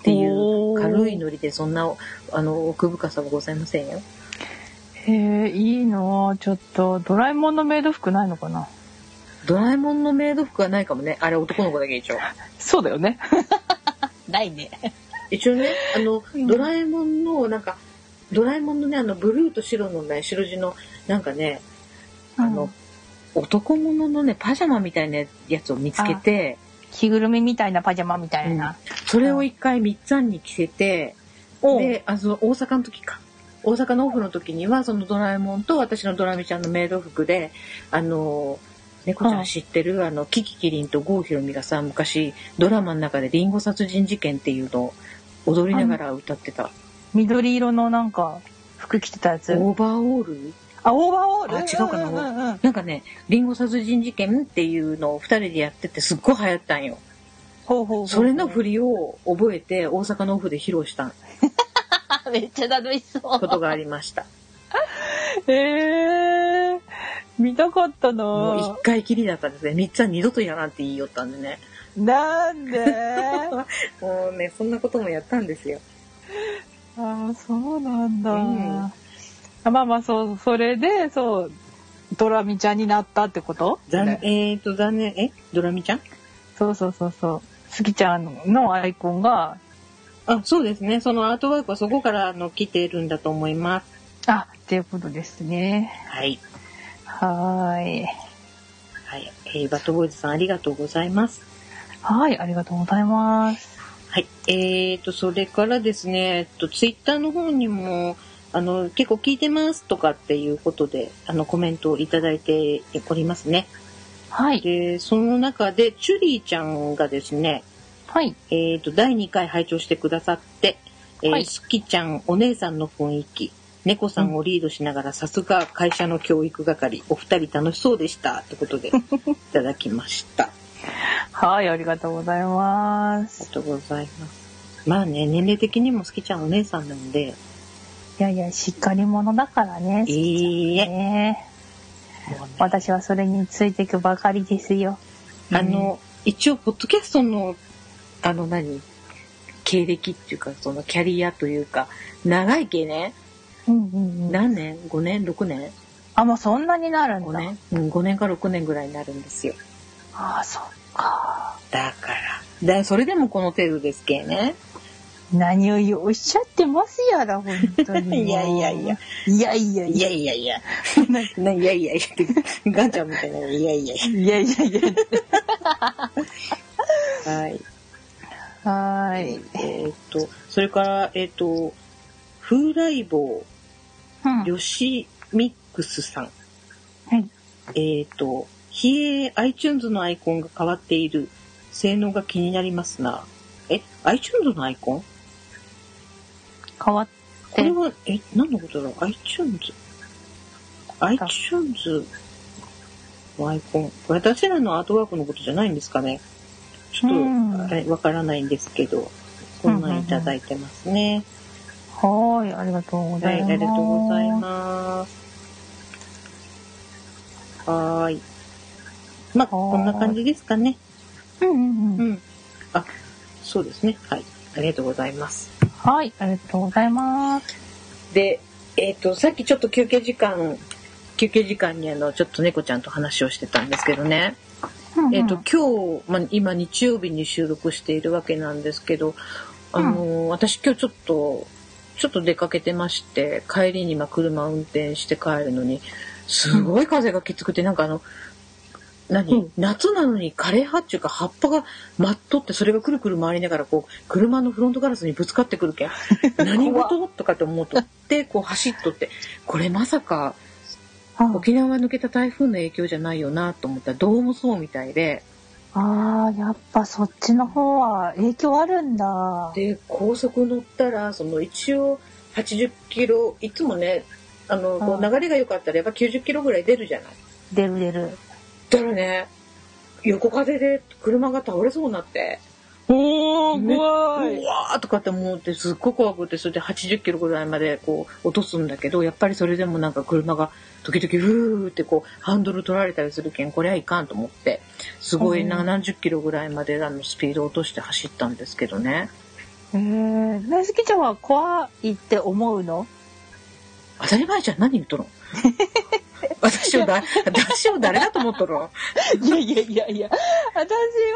ていう軽いノリで、そんなあの奥深さはございませんよ。へえ、いいな。ちょっとドラえもんのメイド服ないのかな。ドラえもんのメイド服はないかもね。あれ男の子だけ一応。そうだよねないね一応ね、あのドラえもんのなんかドラえもんのね、あのブルーと白のね、白地のなんかね、あの、うん、男物のねパジャマみたいなやつを見つけて、着ぐるみみたいなパジャマみたいな、うん、それを一回みっつんに着せて、うん、であの大阪の時か大阪のオフの時にはそのドラえもんと私のドラミちゃんのメイド服であの猫ちゃん知ってる、うん、あのキキキリンと郷ひろみがさ昔ドラマの中でリンゴ殺人事件っていうのを踊りながら歌ってた緑色のなんか服着てたやつオーバーオールあオーバーオールあ違うかな、うんうんうん、なんかねリンゴ殺人事件っていうのをふたりでやっててすっごい流行ったんよほうほうほうほうそれの振りを覚えて大阪のオフで披露しためっちゃ楽しそうことがありましたえー見たかったなもう一回きりだったんですねみっつは二度とやなんて言いよったんでねなんでもうねそんなこともやったんですよああそうなんだ、うん、あまあまあそうそれでそうドラミちゃんになったってこと残念えー、っと残念えドラミちゃんそうそうそうそうスギちゃんのアイコンがあそうですねそのアートワークはそこからの来ているんだと思いますあっていうことですねはいはーい、はいえー、バッドボーイズさんありがとうございますはいありがとうございますはいえーとそれからですね、えっと、ツイッターの方にもあの結構聞いてますとかっていうことであのコメントをいただいておりますねはいでその中でチュリーちゃんがですねはいえーとだいにかい拝聴してくださって、えーはい、すきちゃんお姉さんの雰囲気猫さんをリードしながらさすが会社の教育係お二人楽しそうでしたということでいただきましたはいありがとうございますありがとうございますまあね年齢的にもすきちゃんお姉さんなんでいやいやしっかり者だからねすきちゃんね、えー、もうね私はそれについていくばかりですよあの、うん、一応ポッドキャストのあの何経歴っていうかそのキャリアというか長い系ねうんうんうん、何年 ?ご 年 ?ろく 年あ、もうそんなになるんだ。ごねん、うん、ごねんかろくねんぐらいになるんですよ。ああ、そっか。だから。だそれでもこの程度ですけどね。何をおっしゃってますやら、本当に。いやいやいや。いやいやいやいやいや。いやいやいや。ガンちゃんみたいな。いやいやいや。いやいやいや。はい。はい。えー、っと、それから、えー、っと、風来坊。よしミックスさん、はい、えっ、ー、とひえ iTunes のアイコンが変わっている性能が気になりますなえ iTunes のアイコン変わってこれはえ何のことだろう iTunes iTunes のアイコン私らのアートワークのことじゃないんですかねちょっとわからないんですけどこんなんいただいてますね、うんはい、ありがとうございます。はい、ありがとうございます。はい。まあ、こんな感じですかね。うんうんうん。うん。あ、そうですね。はい、ありがとうございます。はい、ありがとうございます。で、えっと、さっきちょっと休憩時間、休憩時間にあの、ちょっと猫ちゃんと話をしてたんですけどね。うんうん、えっと、今日、まあ、今日曜日に収録しているわけなんですけど、あの、うん、私今日ちょっと、ちょっと出かけてまして帰りに今車運転して帰るのにすごい風がきつくてなんかあの何、うん、夏なのに枯れ葉っていうか葉っぱが舞っとってそれがくるくる回りながらこう車のフロントガラスにぶつかってくるけん何事とかと思うとってこう走っとってこれまさか沖縄抜けた台風の影響じゃないよなと思ったらどうもそうみたいであーやっぱそっちの方は影響あるんだで高速乗ったらその一応はちじゅっキロいつもねあのこう流れが良かったらやっぱきゅうじゅっキロぐらい出るじゃない出る出るだからね横風で車が倒れそうになっておー怖い、ね、うわーとかって思ってすっごく怖くてそれではちじゅっキロぐらいまでこう落とすんだけどやっぱりそれでもなんか車が時々ふーってこうハンドル取られたりするけんこれはいかんと思ってすごいななじゅっキロぐらいまであのスピード落として走ったんですけどねへー大好きちゃんは怖いって思うの当たり前じゃん何言っとるの私をだ私を誰だと思っとるのいやいやいやいや私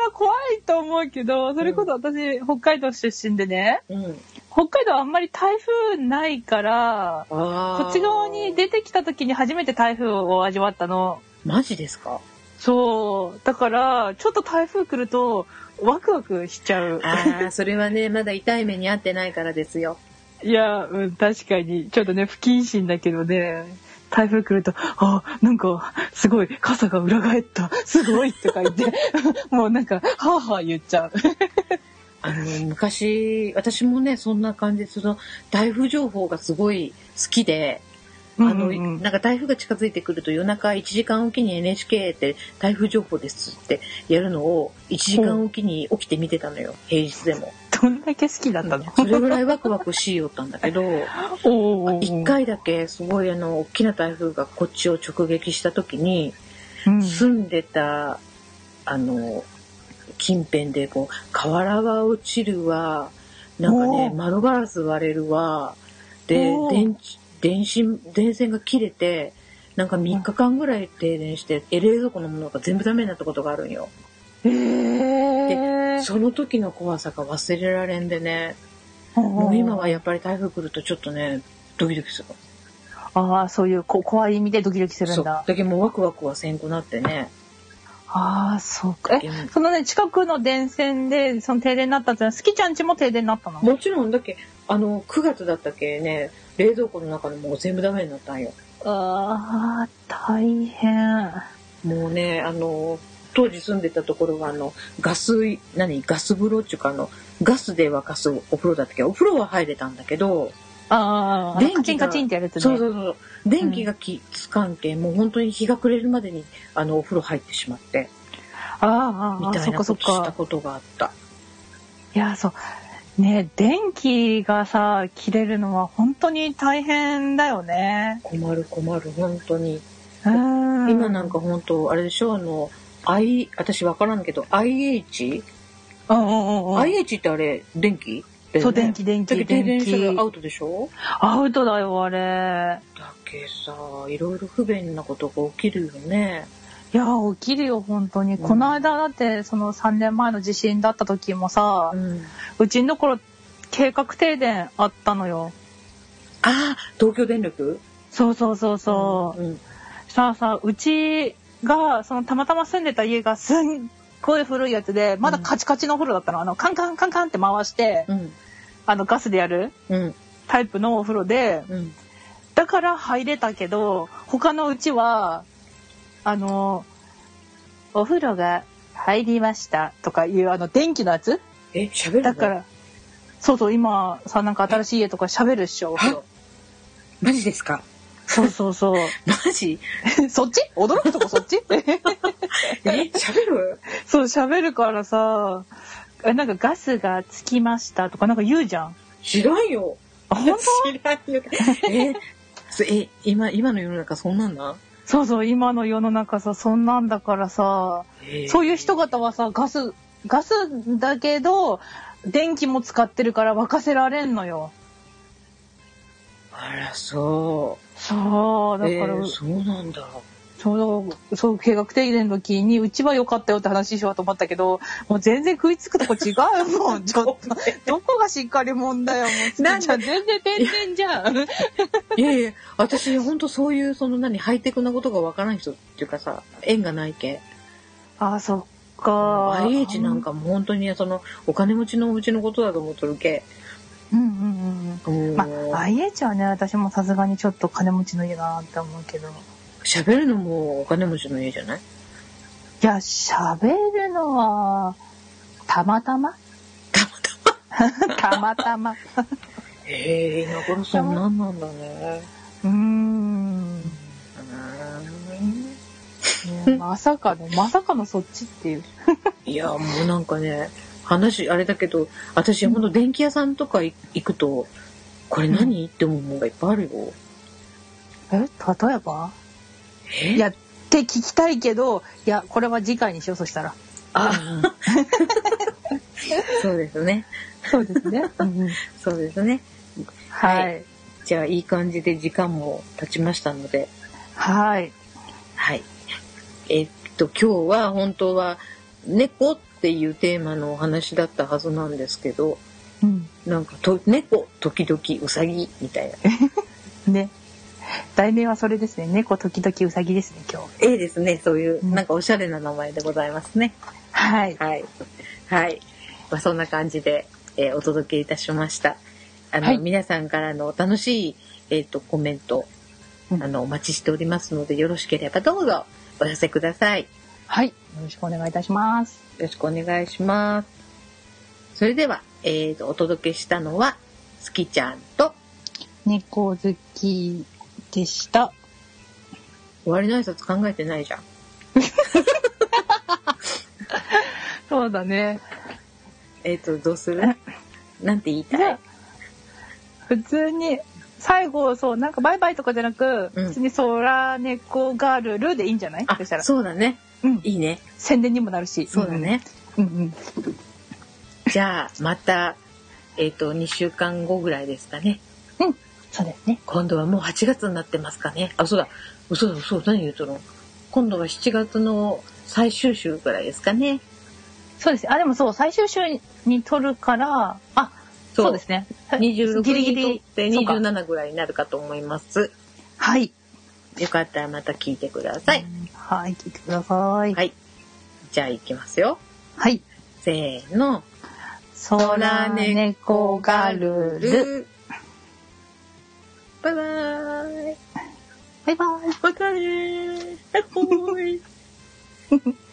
は怖いと思うけどそれこそ私、うん、北海道出身でね、うん、北海道あんまり台風ないからこっち側に出てきた時に初めて台風を味わったのマジですかそうだからちょっと台風来るとワクワクしちゃう。あ、それはねまだ痛い目に遭ってないからですよ。いや、うん、確かにちょっとね不謹慎だけどね、台風来るとあなんかすごい傘が裏返ったすごいとか言ってもうなんかハーハー言っちゃう。あの昔私もねそんな感じでその台風情報がすごい好きで、あの、うんうん、なんか台風が近づいてくると夜中いちじかんおきに エヌエイチケー って台風情報ですってやるのをいちじかんおきに起きて見てたのよ、平日でも。どんだけ好きだったの、うん、それぐらいワクワクしよったんだけどいっかいだけすごいあの大きな台風がこっちを直撃した時に、うん、住んでたあの近辺でこう瓦は落ちるわ、なんかね窓ガラス割れるわで電池電信、電線が切れてなんかみっかかんぐらい停電して、うん、冷蔵庫のものが全部ダメになったことがあるんよ。えー、でその時の怖さが忘れられんでね、うん、もう今はやっぱり台風来るとちょっとねドキドキする。ああ、そういうこ怖い意味でドキドキするんだ。そうだけどもうワクワクはせんくなってね。ああ、そうか。え、そのね近くの電線でその停電になったってのは、好きちゃんちも停電になったの？もちろんだけあのくがつだったっけね、冷蔵庫の中のもう全部ダメになったんよ。ああ、大変。もうねあの当時住んでたところはあのガス何ガス風呂っていうかあのガスで沸かすお風呂だったっけ、お風呂は入れたんだけど。ああ、電気カチンカチンってやるとね。そうそうそう。電気がきつ関係、うん、もう本当に日が暮れるまでにあのお風呂入ってしまって、ああみたいなことしたことがあった。いやそうね、電気がさ切れるのは本当に大変だよね。困る困る本当に。うん。今なんか本当あれでしょ、あの I 私わからんけど アイエイチ？ ああああ。アイエイチ ってあれ電気？ね、そう電気電気電気アウトでしょ。アウトだよあれ。だけさいろいろ不便なことが起きるよね。いや起きるよ本当に、うん、この間だってそのさんねんまえの地震だった時もさ、うん、うちの頃計画停電あったのよ。ああ東京電力。そうそうそうそう、うんうん、さあさあうちがそのたまたま住んでた家がすんこういう古いやつでまだカチカチのお風呂だったの、うん、あのカンカンカンカンって回して、うん、あのガスでやる、うん、タイプのお風呂で、うん、だから入れたけど他のうちはあのお風呂が入りましたとかいうあの電気のやつ。え、喋るの？だからそうそう今さなんか新しい家とか喋るっしょお風呂。マジですか？そうそうそう。マジ？そっち？驚くとこそっち？え、喋る？そう喋るからさ、なんかガスがつきましたとかなんか言うじゃん。知らんよ。あ、本当？知らんよ。え、え、今今の世の中そんなんだ。そうそう今の世の中さそんなんだからさ、そういう人方はさガスガスだけど電気も使ってるから沸かせられんのよ。あらそう。そうだから、えー、そうなんだ。そうそう計画停電の時にうちは良かったよって話しようと思ったけど、もう全然食いつくとこ違うもん。ちょっとどこがしっかりもんだよ。もうなんか全然点々じゃん。いやいや私本当そういうその何ハイテクなことがわからん人っていうかさ縁がないけ。ああそっか。アイエイチなんかも本当にそのお金持ちのうちのことだと思っとるけ。うんうんうん、まあ アイエイチ はね私もさすがにちょっと金持ちの家だなって思うけど。喋るのもお金持ちの家じゃない？いや喋るのはたまたまたまたまたまたまえー、今頃そんなんなんだね。うーんまさかのまさかのそっちっていういやもうなんかね話あれだけど私ほんと電気屋さんとか行くとこれ何、うん、って思うものがいっぱいあるよ。え例えばえいやって聞きたいけどいやこれは次回にしよう。そしたらあそうですねそうですねそうですねはい、はい、じゃあいい感じで時間も経ちましたのではいはいえっと今日は本当は猫っていうテーマのお話だったはずなんですけど、うん、なんかと猫時々うさぎみたいなね題名はそれですね。猫時々うさぎですね今日。ええですね、そういう、うん、なんかおしゃれな名前でございますね。はいはいはい、まあ、そんな感じで、えー、お届けいたしました。あの、はい、皆さんからの楽しい、えーと、コメント、うん、あのお待ちしておりますので、よろしければどうぞお寄せください。はい、よろしくお願いいたします。よろしくお願いします。それでは、えーと、お届けしたのはすきちゃんと猫好きでした。終わりの挨拶考えてないじゃん。そうだね。えっと、どうする？なんて言いたい？普通に最後、そう、なんかバイバイとかじゃなく、うん、普通にソラネコガルルでいいんじゃない？あ、そしたら。そうだね。うん、いいね。宣伝にもなるし。そうだね。うんうん。じゃあまたえっとにしゅうかんごぐらいですかね。うん、そうですね。今度はもうはちがつになってますかね。あ、そうだ、そうだ、そうだ、何言うとの。今度はしちがつの最終週ぐらいですかね。そうです。あ、でもそう、最終週に撮るから、あ、そう、そうですね。にじゅうろくに撮ってにじゅうななぐらいになるかと思います。はい。よかったらまた聞いてください。はい、聞いてください。はい。じゃあ行きますよ。はい。せーの。そらねこがるる。バイバーイ。バイバーイ。バイバーイ。バイバーイ。